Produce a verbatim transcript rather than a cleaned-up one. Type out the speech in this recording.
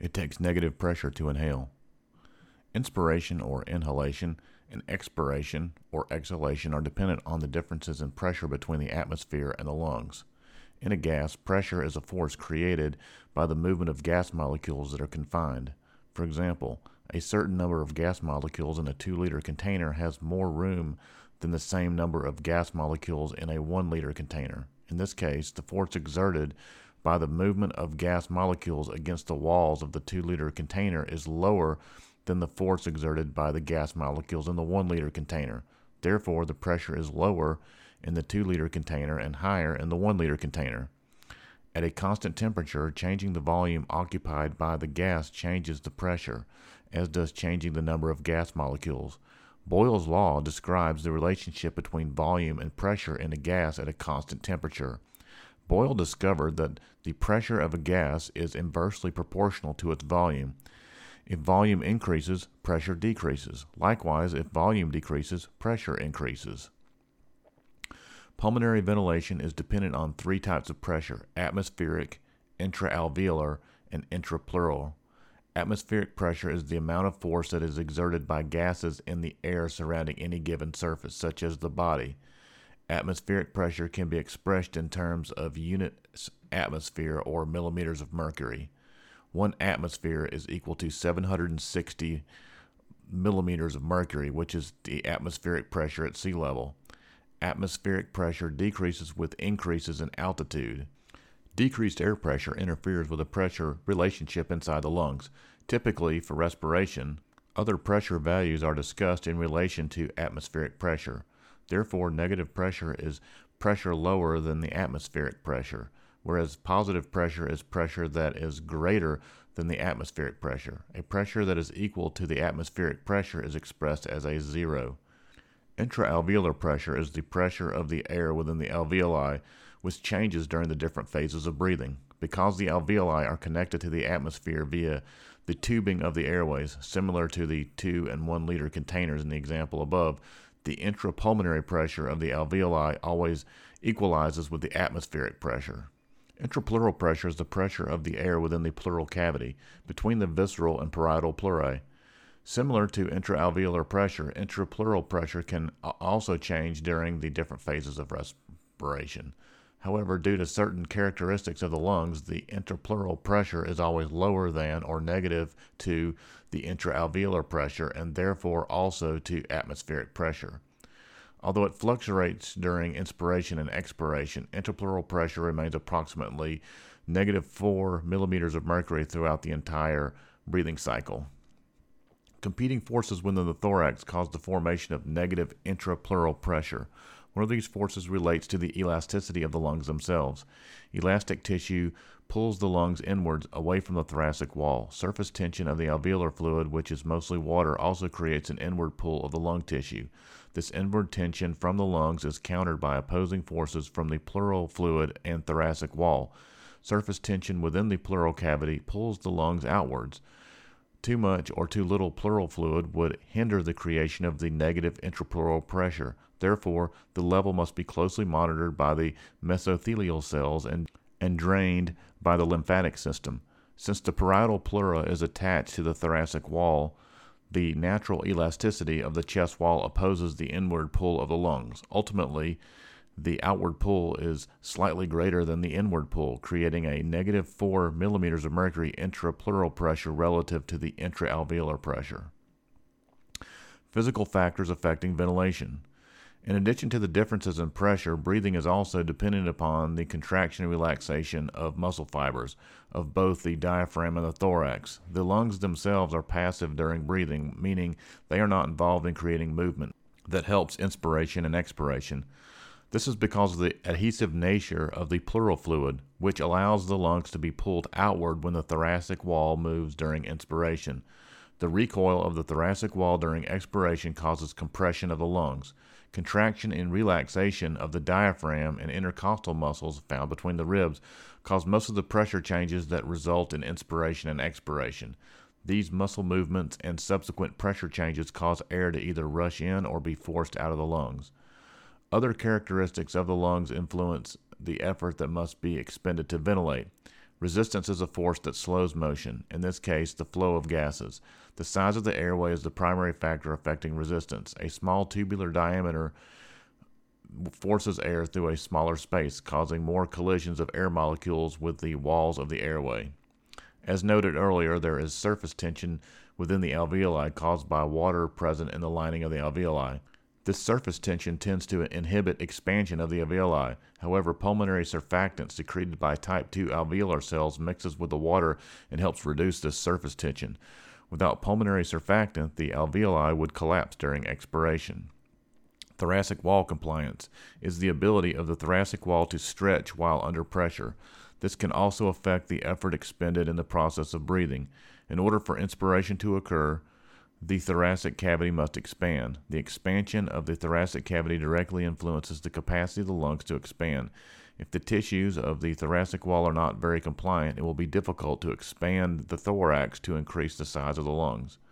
It takes negative pressure to inhale. Inspiration or inhalation and expiration or exhalation are dependent on the differences in pressure between the atmosphere and the lungs. In a gas, pressure is a force created by the movement of gas molecules that are confined. For example, a certain number of gas molecules in a two liter container has more room than the same number of gas molecules in a one liter container. In this case, the force exerted by the movement of gas molecules against the walls of the two liter container is lower than the force exerted by the gas molecules in the one liter container. Therefore, the pressure is lower in the two liter container and higher in the one liter container. At a constant temperature, changing the volume occupied by the gas changes the pressure, as does changing the number of gas molecules. Boyle's law describes the relationship between volume and pressure in a gas at a constant temperature. Boyle discovered that the pressure of a gas is inversely proportional to its volume. If volume increases, pressure decreases. Likewise, if volume decreases, pressure increases. Pulmonary ventilation is dependent on three types of pressure: atmospheric, intraalveolar, and intrapleural. Atmospheric pressure is the amount of force that is exerted by gases in the air surrounding any given surface, such as the body. Atmospheric pressure can be expressed in terms of units atmosphere or millimeters of mercury. One atmosphere is equal to seven hundred sixty millimeters of mercury, which is the atmospheric pressure at sea level. Atmospheric pressure decreases with increases in altitude. Decreased air pressure interferes with the pressure relationship inside the lungs. Typically, for respiration, other pressure values are discussed in relation to atmospheric pressure. Therefore, negative pressure is pressure lower than the atmospheric pressure, whereas positive pressure is pressure that is greater than the atmospheric pressure. A pressure that is equal to the atmospheric pressure is expressed as a zero. Intraalveolar pressure is the pressure of the air within the alveoli, which changes during the different phases of breathing. Because the alveoli are connected to the atmosphere via the tubing of the airways, similar to the two and one liter containers in the example above, the intrapulmonary pressure of the alveoli always equalizes with the atmospheric pressure. Intrapleural pressure is the pressure of the air within the pleural cavity, between the visceral and parietal pleurae. Similar to intraalveolar pressure, intrapleural pressure can also change during the different phases of respiration. However, due to certain characteristics of the lungs, the intrapleural pressure is always lower than or negative to the intraalveolar pressure and therefore also to atmospheric pressure. Although it fluctuates during inspiration and expiration, intrapleural pressure remains approximately negative four millimeters of mercury throughout the entire breathing cycle. Competing forces within the thorax cause the formation of negative intrapleural pressure. One of these forces relates to the elasticity of the lungs themselves. Elastic tissue pulls the lungs inwards away from the thoracic wall. Surface tension of the alveolar fluid, which is mostly water, also creates an inward pull of the lung tissue. This inward tension from the lungs is countered by opposing forces from the pleural fluid and thoracic wall. Surface tension within the pleural cavity pulls the lungs outwards. Too much or too little pleural fluid would hinder the creation of the negative intrapleural pressure. Therefore, the level must be closely monitored by the mesothelial cells and, and drained by the lymphatic system. Since the parietal pleura is attached to the thoracic wall, the natural elasticity of the chest wall opposes the inward pull of the lungs. Ultimately, the outward pull is slightly greater than the inward pull, creating a negative four millimeters of mercury intrapleural pressure relative to the intraalveolar pressure. Physical factors affecting ventilation. In addition to the differences in pressure, breathing is also dependent upon the contraction and relaxation of muscle fibers of both the diaphragm and the thorax. The lungs themselves are passive during breathing, meaning they are not involved in creating movement that helps inspiration and expiration. This is because of the adhesive nature of the pleural fluid, which allows the lungs to be pulled outward when the thoracic wall moves during inspiration. The recoil of the thoracic wall during expiration causes compression of the lungs. Contraction and relaxation of the diaphragm and intercostal muscles found between the ribs cause most of the pressure changes that result in inspiration and expiration. These muscle movements and subsequent pressure changes cause air to either rush in or be forced out of the lungs. Other characteristics of the lungs influence the effort that must be expended to ventilate. Resistance is a force that slows motion, in this case, the flow of gases. The size of the airway is the primary factor affecting resistance. A small tubular diameter forces air through a smaller space, causing more collisions of air molecules with the walls of the airway. As noted earlier, there is surface tension within the alveoli caused by water present in the lining of the alveoli. This surface tension tends to inhibit expansion of the alveoli. However, pulmonary surfactant secreted by type two alveolar cells mixes with the water and helps reduce this surface tension. Without pulmonary surfactant, the alveoli would collapse during expiration. Thoracic wall compliance is the ability of the thoracic wall to stretch while under pressure. This can also affect the effort expended in the process of breathing. In order for inspiration to occur, the thoracic cavity must expand. The expansion of the thoracic cavity directly influences the capacity of the lungs to expand. If the tissues of the thoracic wall are not very compliant, it will be difficult to expand the thorax to increase the size of the lungs.